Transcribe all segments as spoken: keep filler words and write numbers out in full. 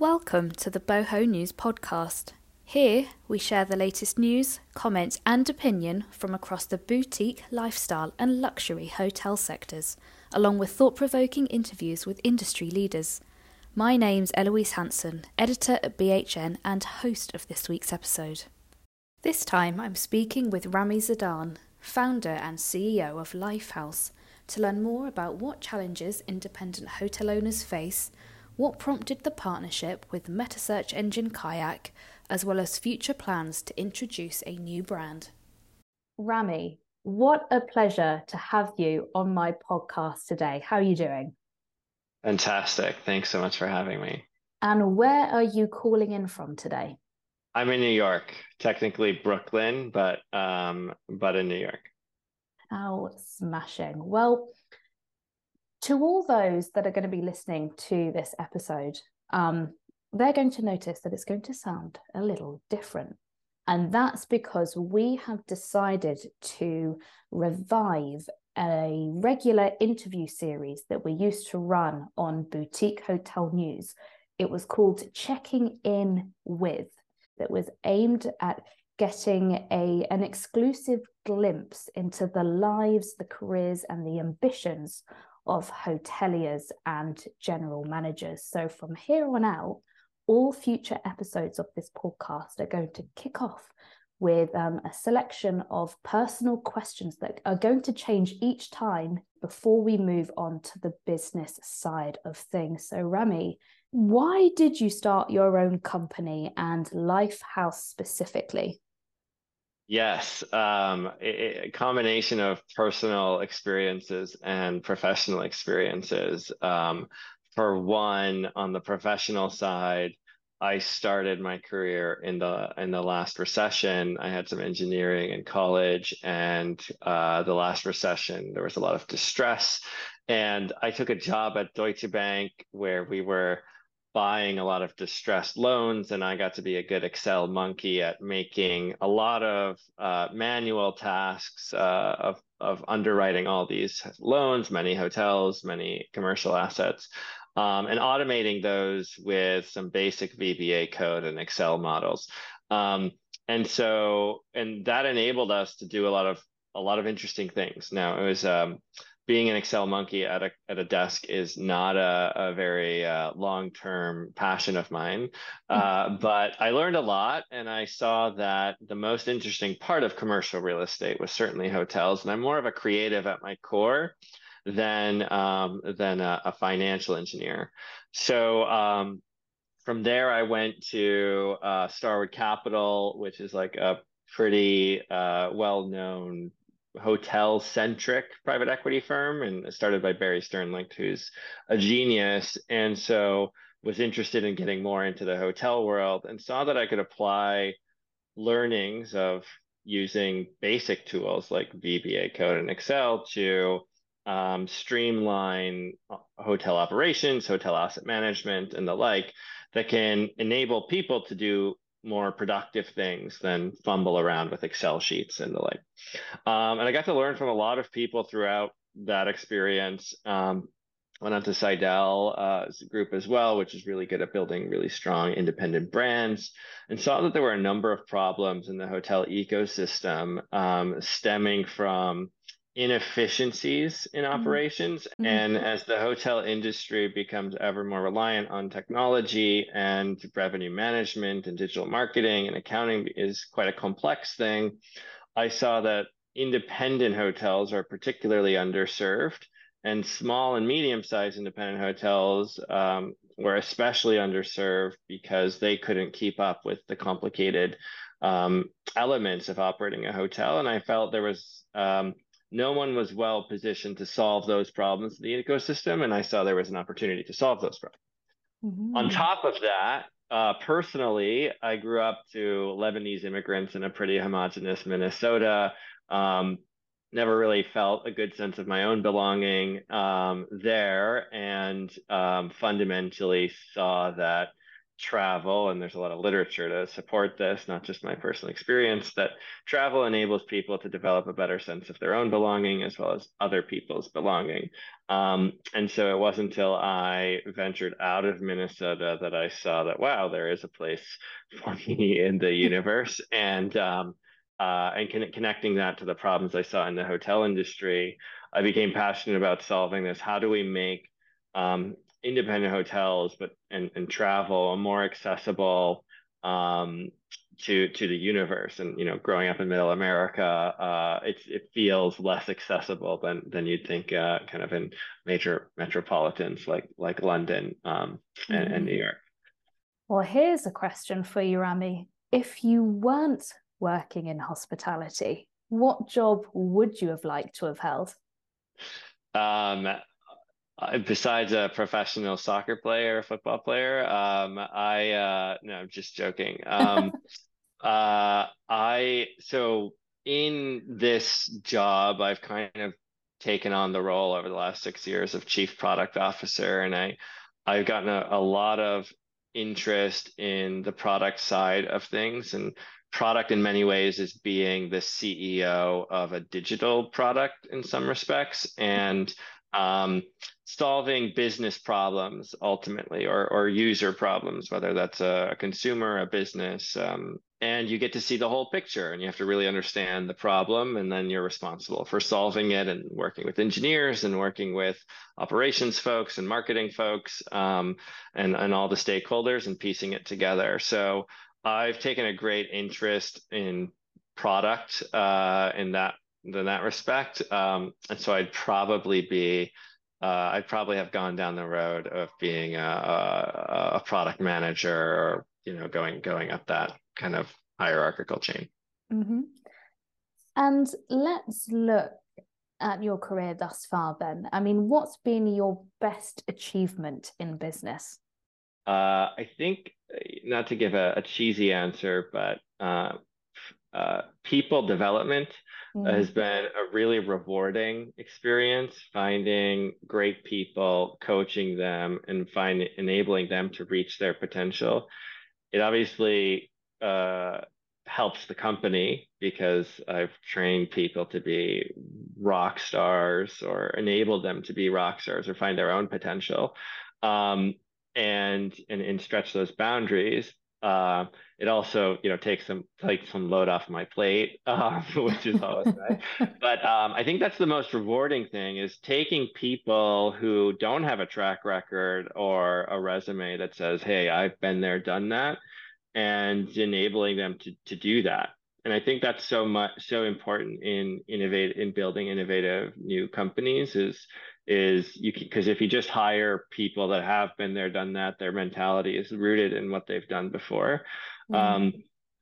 Welcome to the Boho News podcast. Here we share the latest news, comment and opinion from across the boutique, lifestyle and luxury hotel sectors, along with thought-provoking interviews with industry leaders. My name's Eloise Hanson, editor at B H N and host of this week's episode. This time I'm speaking with Rami Zeidan, founder and C E O of Life House, to learn more about what challenges independent hotel owners face, what prompted the partnership with Metasearch Engine Kayak, as well as future plans to introduce a new brand. Rami, what a pleasure to have you on my podcast today. How are you doing? Fantastic. Thanks so much for having me. And where are you calling in from today? I'm in New York, technically Brooklyn, but um, but in New York. Oh, smashing. Well, to all those that are going to be listening to this episode, um, they're going to notice that it's going to sound a little different. And that's because we have decided to revive a regular interview series that we used to run on Boutique Hotel News. It was called Checking In With, that was aimed at getting a, an exclusive glimpse into the lives, the careers, and the ambitions of hoteliers and general managers. So from here on out, all future episodes of this podcast are going to kick off with um, a selection of personal questions that are going to change each time before we move on to the business side of things. So Rami, why did you start your own company and Life House specifically? Yes, um, it, a combination of personal experiences and professional experiences. Um, for one, on the professional side, I started my career in the in the last recession. I had some engineering in college, and uh, the last recession, there was a lot of distress. And I took a job at Deutsche Bank where we were buying a lot of distressed loans, and I got to be a good Excel monkey at making a lot of uh, manual tasks uh, of of underwriting all these loans, many hotels, many commercial assets, um, and automating those with some basic V B A code and Excel models. Um, and so, and that enabled us to do a lot of a lot of interesting things. Now it was. Um, Being an Excel monkey at a at a desk is not a, a very uh, long-term passion of mine, uh, but I learned a lot, and I saw that the most interesting part of commercial real estate was certainly hotels, and I'm more of a creative at my core than, um, than a, a financial engineer. So um, from there, I went to uh, Starwood Capital, which is like a pretty uh, well-known hotel-centric private equity firm, and started by Barry Sternlicht, who's a genius, and so was interested in getting more into the hotel world and saw that I could apply learnings of using basic tools like V B A code and Excel to um, streamline hotel operations, hotel asset management, and the like that can enable people to do more productive things than fumble around with Excel sheets and the like. Um, and I got to learn from a lot of people throughout that experience. Um, went on to Cidel uh, group as well, which is really good at building really strong independent brands, and saw that there were a number of problems in the hotel ecosystem um, stemming from inefficiencies in operations. Mm-hmm. And as the hotel industry becomes ever more reliant on technology and revenue management and digital marketing, and accounting is quite a complex thing, I saw that independent hotels are particularly underserved, and small and medium-sized independent hotels um, were especially underserved because they couldn't keep up with the complicated um, elements of operating a hotel. And I felt there was um, no one was well positioned to solve those problems in the ecosystem, and I saw there was an opportunity to solve those problems. Mm-hmm. On top of that, uh, personally, I grew up to Lebanese immigrants in a pretty homogenous Minnesota. Um, never really felt a good sense of my own belonging um, there, and um, fundamentally saw that travel, and there's a lot of literature to support this, not just my personal experience, that travel enables people to develop a better sense of their own belonging as well as other people's belonging. Um, and so it wasn't until I ventured out of Minnesota that I saw that, wow, there is a place for me in the universe. And um, uh, and con- connecting that to the problems I saw in the hotel industry, I became passionate about solving this. How do we make um, independent hotels but and, and travel more accessible um, to to the universe? And, you know, growing up in middle America, uh, it's, it feels less accessible than than you'd think uh, kind of in major metropolitans like like London um, mm-hmm. and, and New York. Well, here's a question for you, Rami. If you weren't working in hospitality, what job would you have liked to have held? Um, Besides a professional soccer player, football player, um, I uh, no, I'm just joking. Um, uh, I so in this job, I've kind of taken on the role over the last six years of chief product officer, and I I've gotten a, a lot of interest in the product side of things. And product in many ways is being the C E O of a digital product in some respects, and um solving business problems ultimately, or or user problems, whether that's a, a consumer, a business, um and you get to see the whole picture, and you have to really understand the problem, and then you're responsible for solving it and working with engineers and working with operations folks and marketing folks um and and all the stakeholders and piecing it together. So I've taken a great interest in product uh in that in that respect. Um, and so I'd probably be, uh, I'd probably have gone down the road of being a, a, a product manager, or, you know, going, going up that kind of hierarchical chain. Mm-hmm. And let's look at your career thus far then. I mean, what's been your best achievement in business? Uh, I think, not to give a, a cheesy answer, but uh, uh, people development. Mm-hmm. Has been a really rewarding experience, finding great people, coaching them, and find, enabling them to reach their potential. It obviously uh, helps the company, because I've trained people to be rock stars, or enabled them to be rock stars, or find their own potential, um, and, and and stretch those boundaries. Uh, it also, you know, takes some takes some load off my plate, uh, which is always nice. But um, I think that's the most rewarding thing, is taking people who don't have a track record or a resume that says, "Hey, I've been there, done that," and enabling them to to do that. And I think that's so much so important in innovate in building innovative new companies, is is you because if you just hire people that have been there, done that, their mentality is rooted in what they've done before. Mm-hmm. Um,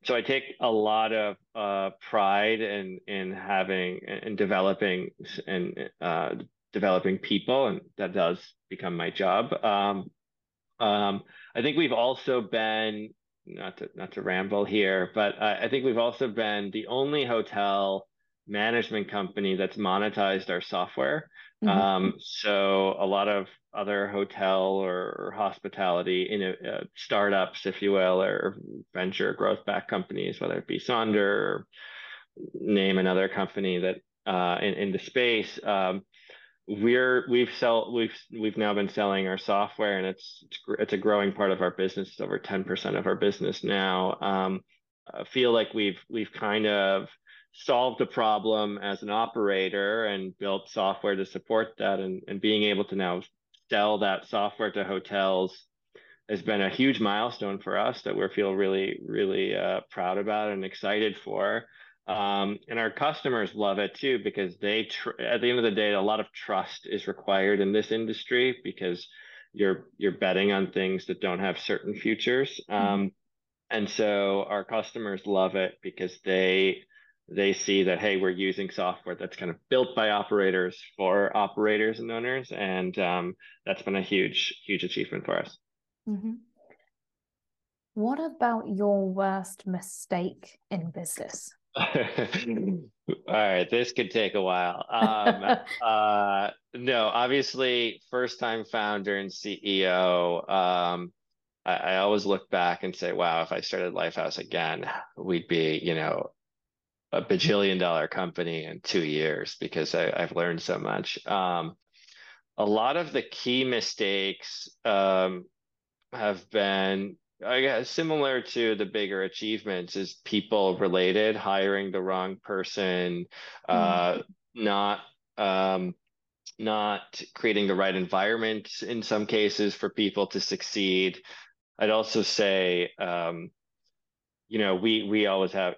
so I take a lot of uh, pride in in having and developing and uh, developing people, and that does become my job. Um, um, I think we've also been not to not to ramble here, but uh, I think we've also been the only hotel management company that's monetized our software. Mm-hmm. Um, so a lot of other hotel or, or hospitality in a, uh, startups, if you will, or venture growth back companies, whether it be Sonder or name another company that uh, in, in the space, um, we're we've sell we've we've now been selling our software, and it's it's a growing part of our business. It's over ten percent of our business now. Um, I feel like we've we've kind of solved the problem as an operator and built software to support that, and, and being able to now sell that software to hotels has been a huge milestone for us that we feel really, really uh, proud about and excited for. Um, and our customers love it too, because they, tr- at the end of the day, a lot of trust is required in this industry, because you're, you're betting on things that don't have certain futures. Um, mm-hmm. And so our customers love it, because they, they see that, hey, we're using software that's kind of built by operators for operators and owners. And um, that's been a huge, huge achievement for us. Mm-hmm. What about your worst mistake in business? All right, this could take a while. Um, uh, no, obviously, first-time founder and C E O, um, I, I always look back and say, wow, if I started Life House again, we'd be, you know, a bajillion dollar company in two years because I, I've learned so much. Um, a lot of the key mistakes um, have been, I guess, similar to the bigger achievements, is people related, hiring the wrong person, uh, mm-hmm. not um, not creating the right environment in some cases for people to succeed. I'd also say, um, you know, we we always have.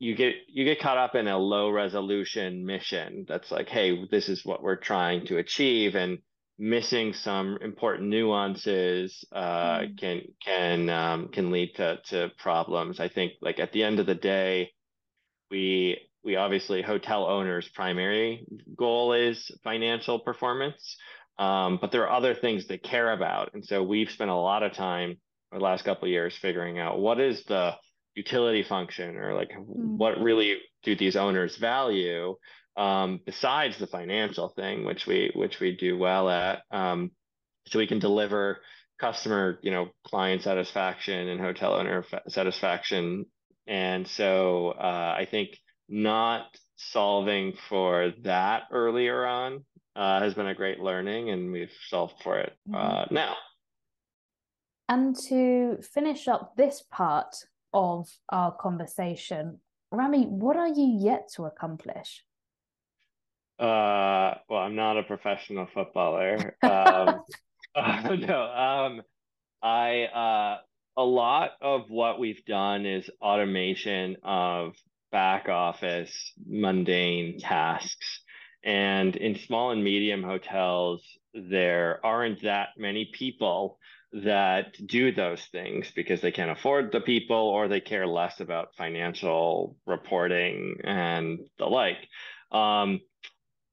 You get you get caught up in a low resolution mission that's like, hey, this is what we're trying to achieve, and missing some important nuances uh, mm-hmm. can can um, can lead to to problems. I think, like, at the end of the day, we we obviously, hotel owners' primary goal is financial performance, um, but there are other things they care about, and so we've spent a lot of time the last couple of years figuring out what is the utility function, or like mm-hmm. what really do these owners value, um, besides the financial thing, which we which we do well at, um, so we can deliver customer, you know, client satisfaction and hotel owner fa- satisfaction. And so uh, I think not solving for that earlier on uh, has been a great learning, and we've solved for it mm-hmm. uh, now. And to finish up this part of our conversation, Rami, what are you yet to accomplish? Uh, well, I'm not a professional footballer. Um, uh, no, um, I uh, a lot of what we've done is automation of back office mundane tasks, and in small and medium hotels, there aren't that many people that do those things because they can't afford the people, or they care less about financial reporting and the like. Um,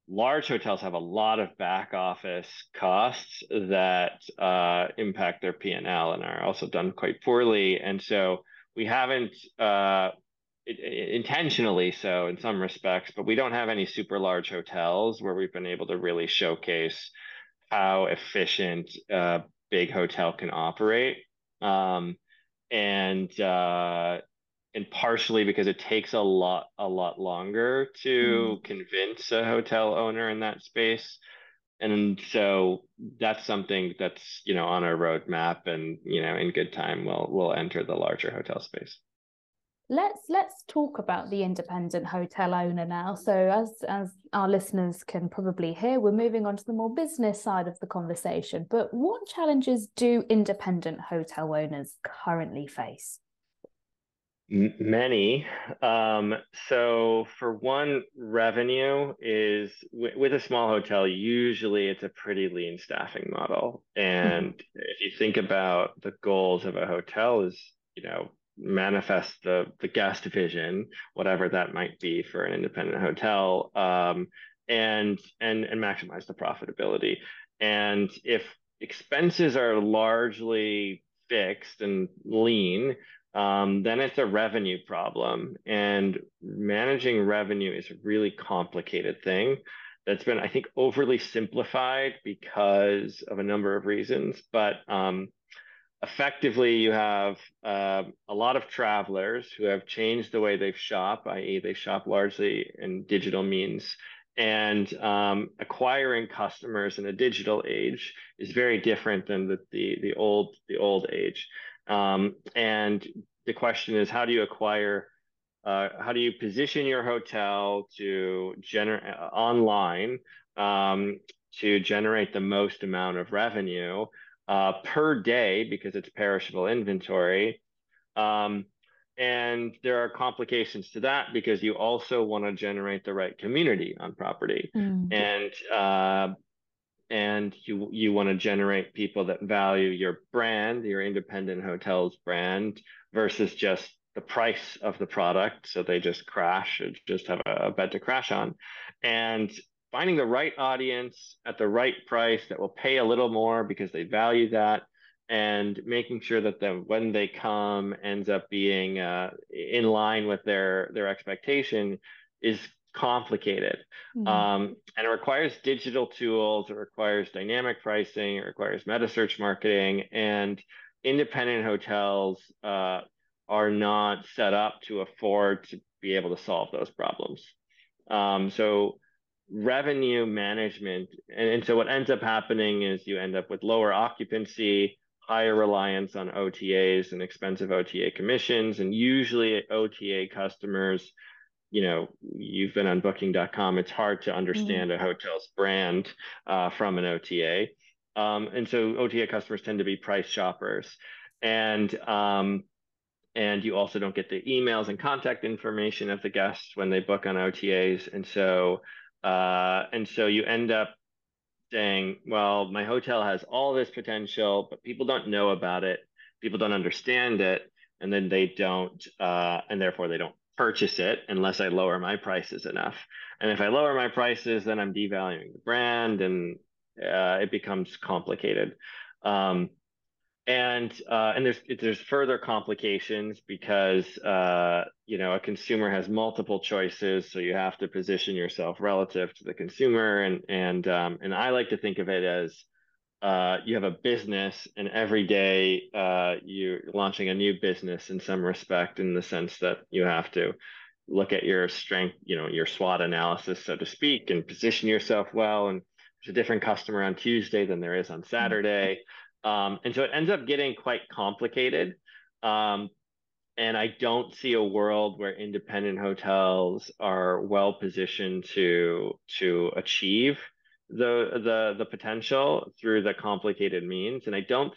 large hotels have a lot of back office costs that uh, impact their P and L and are also done quite poorly. And so we haven't uh, it, it, intentionally so in some respects, but we don't have any super large hotels where we've been able to really showcase how efficient uh, big hotel can operate, um, and uh, and partially because it takes a lot a lot longer to mm. convince a hotel owner in that space, and so that's something that's, you know, on our roadmap, and, you know, in good time we'll we'll enter the larger hotel space. Let's let's talk about the independent hotel owner now. So as as our listeners can probably hear, we're moving on to the more business side of the conversation. But what challenges do independent hotel owners currently face? Many. Um, so for one, revenue is, w- with a small hotel, usually it's a pretty lean staffing model. And if you think about the goals of a hotel is, you know, manifest the the guest vision, whatever that might be for an independent hotel, um, and and and maximize the profitability. And if expenses are largely fixed and lean, um, then it's a revenue problem. And managing revenue is a really complicated thing that's been, I think, overly simplified because of a number of reasons. But um, effectively, you have uh, a lot of travelers who have changed the way they shop, that is they shop largely in digital means, and um, acquiring customers in a digital age is very different than the the, the old the old age. Um, and the question is, how do you acquire, uh, how do you position your hotel to gener- online um, to generate the most amount of revenue Uh, per day, because it's perishable inventory. Um, and there are complications to that because you also want to generate the right community on property. Mm. And uh, and you, you want to generate people that value your brand, your independent hotel's brand, versus just the price of the product. So they just crash, or just have a, a bed to crash on. And finding the right audience at the right price that will pay a little more because they value that, and making sure that the, when they come ends up being uh, in line with their, their expectation is complicated. Mm-hmm. Um, and it requires digital tools, it requires dynamic pricing, it requires meta search marketing, and independent hotels uh, are not set up to afford to be able to solve those problems. Um, so revenue management, and, and so what ends up happening is you end up with lower occupancy, higher reliance on O T As and expensive O T A commissions, and usually O T A customers, you know, you've been on booking dot com, it's hard to understand mm-hmm. a hotel's brand uh, from an O T A. Um, and so O T A customers tend to be price shoppers. And um, and you also don't get the emails and contact information of the guests when they book on O T As. And so uh, and so you end up saying, well, my hotel has all this potential, but people don't know about it. People don't understand it. And then they don't, uh, and therefore they don't purchase it unless I lower my prices enough. And if I lower my prices, then I'm devaluing the brand, and uh, it becomes complicated. Um, and uh, and there's there's further complications because, uh, you know, a consumer has multiple choices. So you have to position yourself relative to the consumer. And, and, um, and I like to think of it as uh, you have a business, and every day uh, you're launching a new business in some respect, in the sense that you have to look at your strength, you know, your SWOT analysis, so to speak, and position yourself well. And there's a different customer on Tuesday than there is on Saturday. Um, and so it ends up getting quite complicated. Um, and I don't see a world where independent hotels are well positioned to, to achieve the, the, the potential through the complicated means. And I don't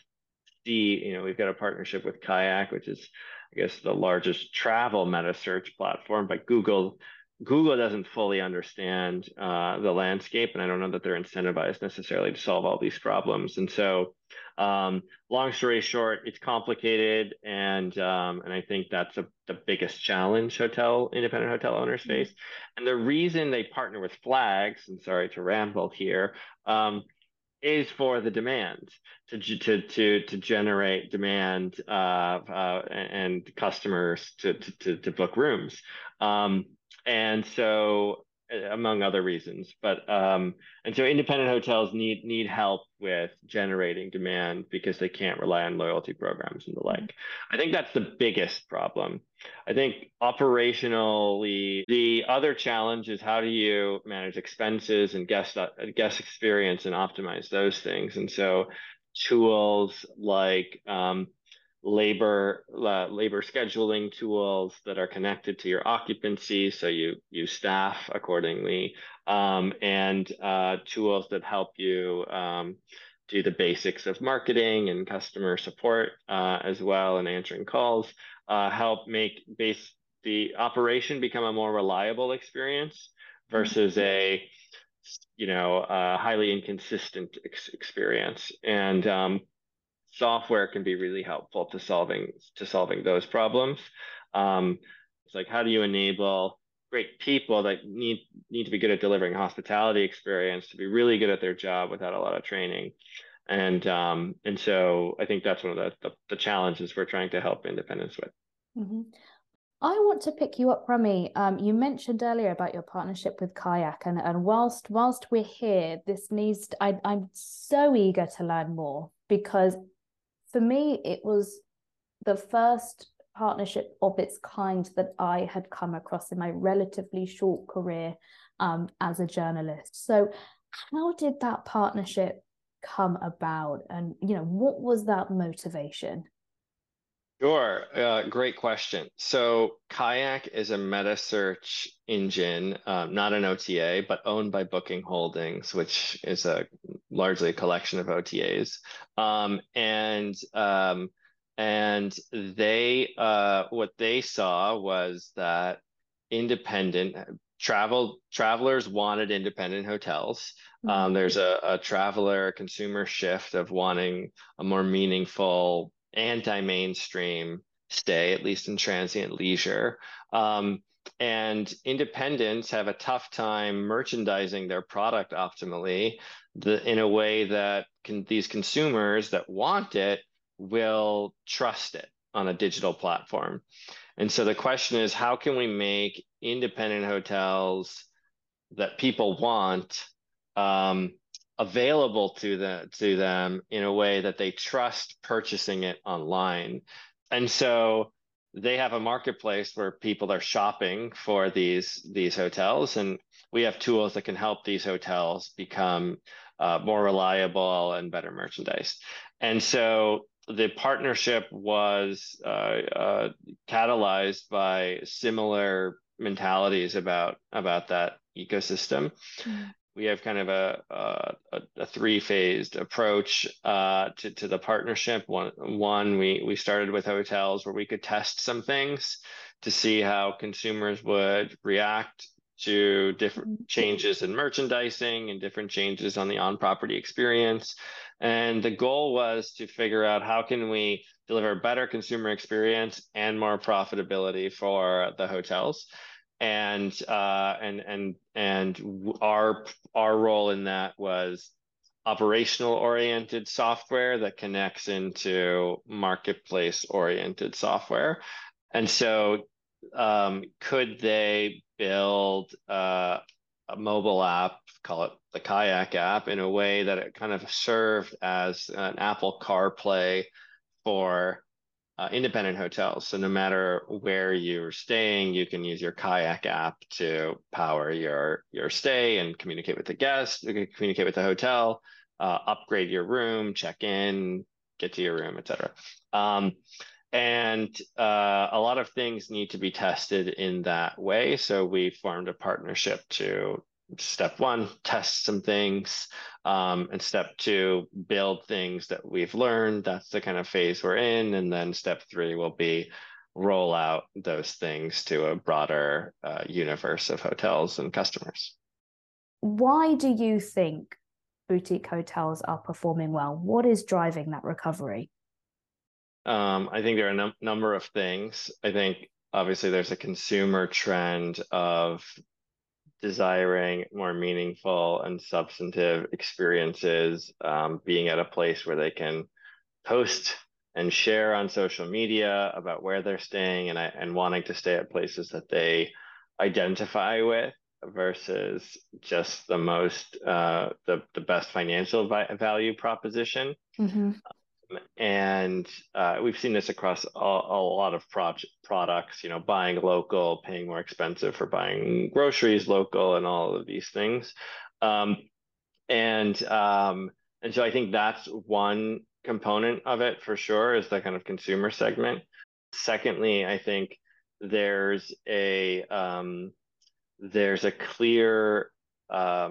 see, you know, we've got a partnership with Kayak, which is, I guess, the largest travel meta search platform, but Google, Google doesn't fully understand uh, the landscape, and I don't know that they're incentivized necessarily to solve all these problems. And so, um, long story short, it's complicated, and um, and I think that's a, the biggest challenge hotel independent hotel owners face. Mm-hmm. And the reason they partner with Flags, and sorry to ramble here, um, is for the demand to to to to generate demand uh, uh, and customers to to to book rooms. Um, And so, among other reasons, but um, and so independent hotels need need help with generating demand because they can't rely on loyalty programs and the like. I think that's the biggest problem. I think operationally, the other challenge is how do you manage expenses and guest guest experience and optimize those things. And so, tools like um, labor uh, labor scheduling tools that are connected to your occupancy, so you you staff accordingly, um, and uh, tools that help you um, do the basics of marketing and customer support uh, as well, and answering calls, uh, help make base the operation become a more reliable experience versus a you know a highly inconsistent ex experience. And um, software can be really helpful to solving to solving those problems. Um, it's like, how do you enable great people that need need to be good at delivering hospitality experience to be really good at their job without a lot of training? And um, and so I think that's one of the, the, the challenges we're trying to help independents with. Mm-hmm. I want to pick you up, Rami. Um, you mentioned earlier about your partnership with Kayak, and, and whilst whilst we're here, this needs to, I, I'm so eager to learn more, because for me, it was the first partnership of its kind that I had come across in my relatively short career um, as a journalist. So how did that partnership come about? And, you know, what was that motivation? Sure. Uh, great question. So Kayak is a metasearch engine, um, not an O T A, but owned by Booking Holdings, which is a largely a collection of O T As. Um, and um, and they uh, what they saw was that independent travel travelers wanted independent hotels. Mm-hmm. um, there's a, a traveler consumer shift of wanting a more meaningful, anti-mainstream stay, at least in transient leisure. Um, and independents have a tough time merchandising their product optimally the, in a way that can, these consumers that want it will trust it on a digital platform. And so the question is, how can we make independent hotels that people want um, available to them, to them in a way that they trust purchasing it online. And so they have a marketplace where people are shopping for these, these hotels, and we have tools that can help these hotels become uh, more reliable and better merchandise. And so the partnership was uh, uh, catalyzed by similar mentalities about, about that ecosystem. Mm-hmm. We have kind of a, a, a three-phased approach uh, to, to the partnership. One, one we, we started with hotels where we could test some things to see how consumers would react to different changes in merchandising and different changes on the on-property experience. And the goal was to figure out how can we deliver better consumer experience and more profitability for the hotels. And uh, and and and our our role in that was operational oriented software that connects into marketplace oriented software. And so, um, could they build uh, a mobile app, call it the Kayak app, in a way that it kind of served as an Apple CarPlay for Uh, independent hotels. So no matter where you're staying, you can use your Kayak app to power your your stay and communicate with the guest, you can communicate with the hotel, uh, upgrade your room, check in, get to your room, et cetera. Um, and uh, a lot of things need to be tested in that way. So we formed a partnership to step one, test some things, um, and step two, build things that we've learned. That's the kind of phase we're in. And then step three will be roll out those things to a broader uh, universe of hotels and customers. Why do you think boutique hotels are performing well? What is driving that recovery? Um, I think there are a num- number of things. I think obviously there's a consumer trend of desiring more meaningful and substantive experiences, um, being at a place where they can post and share on social media about where they're staying, and and wanting to stay at places that they identify with versus just the most uh, the the best financial vi- value proposition. Mm-hmm. Um, and uh, we've seen this across a, a lot of pro- products, you know, buying local, paying more expensive for buying groceries local, and all of these things. Um, and um, and so I think that's one component of it for sure, is the kind of consumer segment. Secondly, I think there's a um, there's a clear, um,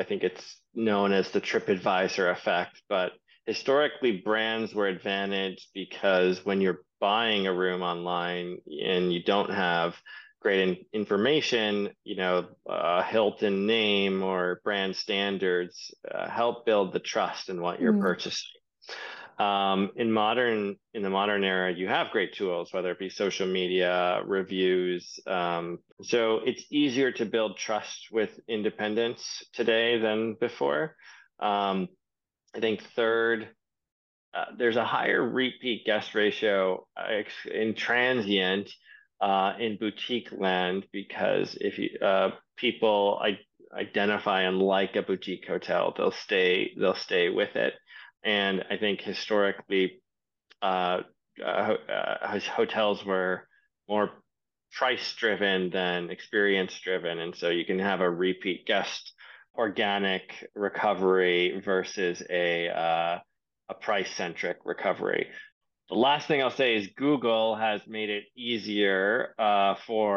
I think it's known as the TripAdvisor effect, but historically, brands were advantaged because when you're buying a room online and you don't have great in- information, you know, uh, Hilton name or brand standards uh, help build the trust in what you're mm. purchasing. Um, in modern, in the modern era, you have great tools, whether it be social media, reviews. Um, so it's easier to build trust with independents today than before. Um, I think third, uh, there's a higher repeat guest ratio in transient uh, in boutique land, because if you, uh, people I- identify and like a boutique hotel, they'll stay they'll stay with it. And I think historically, uh, uh, uh, hotels were more price driven than experience driven, and so you can have a repeat guest organic recovery versus a uh, a price-centric recovery. The last thing I'll say is Google has made it easier uh, for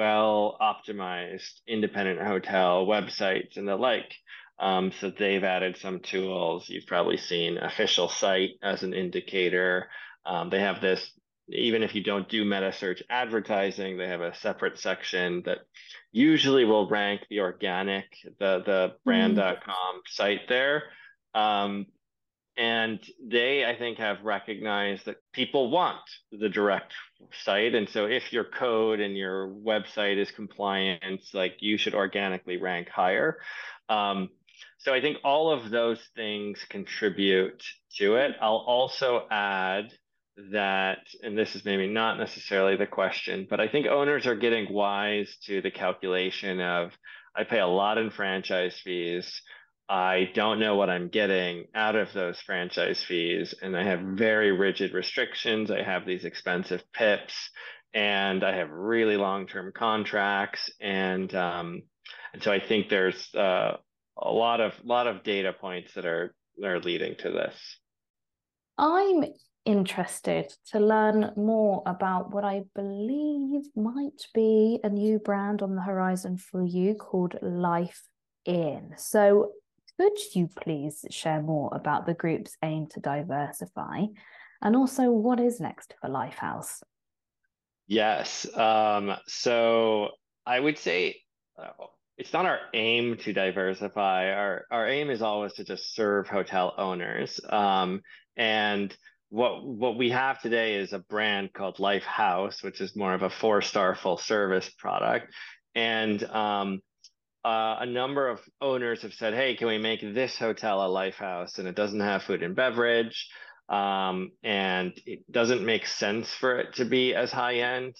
well-optimized independent hotel websites and the like. Um, so they've added some tools. You've probably seen official site as an indicator. Um, they have this, even if you don't do meta-search advertising, they have a separate section that usually will rank the organic, the, the brand dot com site there. Um, and they, I think, have recognized that people want the direct site. And so if your code and your website is compliant, like, you should organically rank higher. Um, so I think all of those things contribute to it. I'll also add that, and this is maybe not necessarily the question, but I think owners are getting wise to the calculation of, I pay a lot in franchise fees. I don't know what I'm getting out of those franchise fees, and I have very rigid restrictions. I have these expensive pips, and I have really long-term contracts, and um, and so I think there's uh, a lot of lot of data points that are that are leading to this. I'm interested to learn more about what I believe might be a new brand on the horizon for you called Life Inn. So could you please share more about the group's aim to diversify, and also what is next for Life House? Yes. Um, so I would say uh, it's not our aim to diversify. Our our aim is always to just serve hotel owners. Um, and what what we have today is a brand called Life House, which is more of a four-star full-service product. And um, uh, a number of owners have said, hey, can we make this hotel a Life House? And it doesn't have food and beverage. Um, and it doesn't make sense for it to be as high end.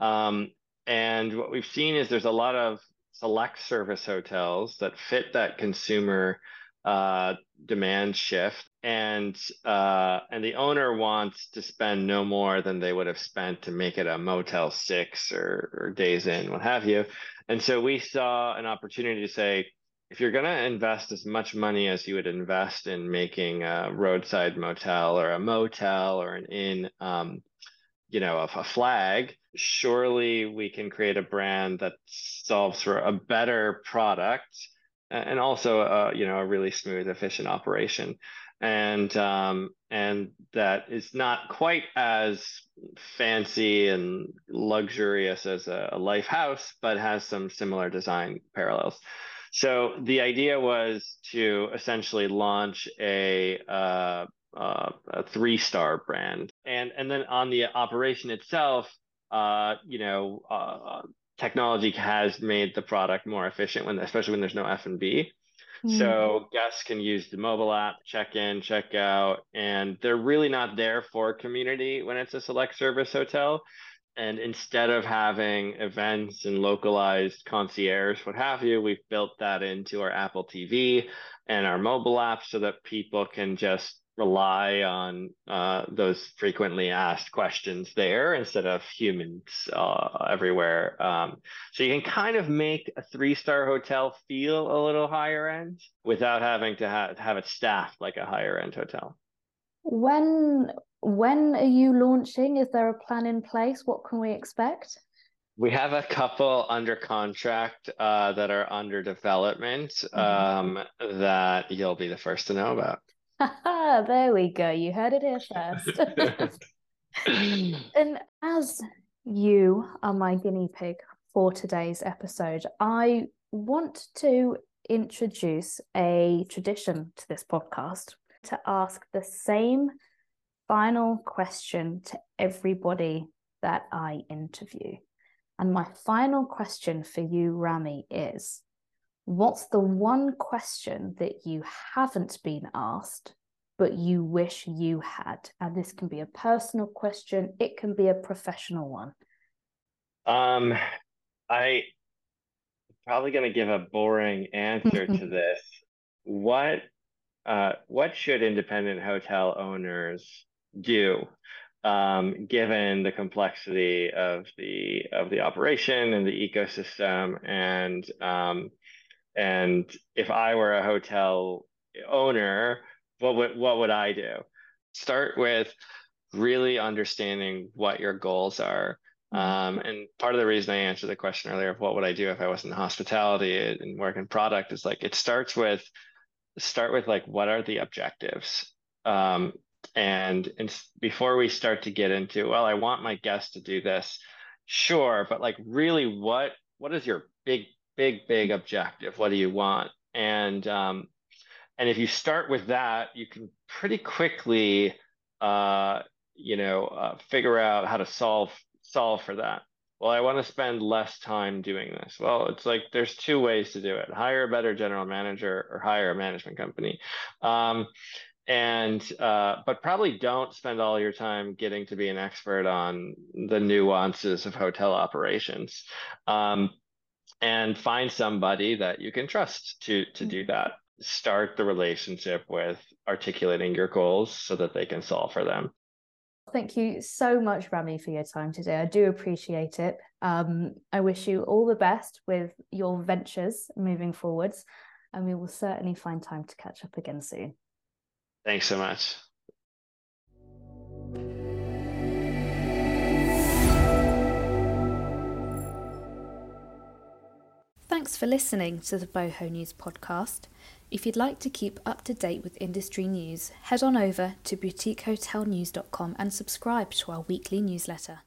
Um, and what we've seen is there's a lot of select service hotels that fit that consumer uh, demand shift. And, uh, and the owner wants to spend no more than they would have spent to make it a Motel six or, or Days Inn, what have you. And so we saw an opportunity to say, if you're going to invest as much money as you would invest in making a roadside motel or a motel or an inn, um, you know, a, a flag, surely we can create a brand that solves for a better product and also, a, you know, a really smooth, efficient operation. And um, and that is not quite as fancy and luxurious as a, a Life House, but has some similar design parallels. So the idea was to essentially launch a, uh, uh, a three-star brand, and and then on the operation itself, uh, you know, uh, technology has made the product more efficient when, especially when there's no F and B. Mm. So guests can use the mobile app, check in, check out, and they're really not there for community when it's a select service hotel. And instead of having events and localized concierge, what have you, we've built that into our Apple T V and our mobile app so that people can just rely on uh, those frequently asked questions there instead of humans uh, everywhere. Um, so you can kind of make a three-star hotel feel a little higher end without having to ha- have it staffed like a higher end hotel. When... When are you launching? Is there a plan in place? What can we expect? We have a couple under contract uh, that are under development um, mm-hmm. that you'll be the first to know about. There we go. You heard it here first. And as you are my guinea pig for today's episode, I want to introduce a tradition to this podcast to ask the same final question to everybody that I interview. And my final question for you, Rami, is what's the one question that you haven't been asked, but you wish you had? And this can be a personal question. It can be a professional one. Um, I'm probably going to give a boring answer to this. What, uh, what should independent hotel owners do um given the complexity of the of the operation and the ecosystem, and um and if I were a hotel owner, what would what would I do? Start with really understanding what your goals are, um and part of the reason I answered the question earlier of what would I do if I wasn't in hospitality and work in product is like it starts with start with like what are the objectives. um And, and before we start to get into, well, I want my guests to do this, sure, but like really, what what is your big, big, big objective? What do you want? And um, and if you start with that, you can pretty quickly, uh, you know, uh, figure out how to solve solve for that. Well, I want to spend less time doing this. Well, it's like there's two ways to do it: hire a better general manager or hire a management company. Um, And uh, but probably don't spend all your time getting to be an expert on the nuances of hotel operations, um, and find somebody that you can trust to to do that. start the relationship with articulating your goals so that they can solve for them. Thank you so much, Rami, for your time today. I do appreciate it. Um, I wish you all the best with your ventures moving forwards, and we will certainly find time to catch up again soon. Thanks so much. Thanks for listening to the Boho News podcast. If you'd like to keep up to date with industry news, head on over to boutique hotel news dot com and subscribe to our weekly newsletter.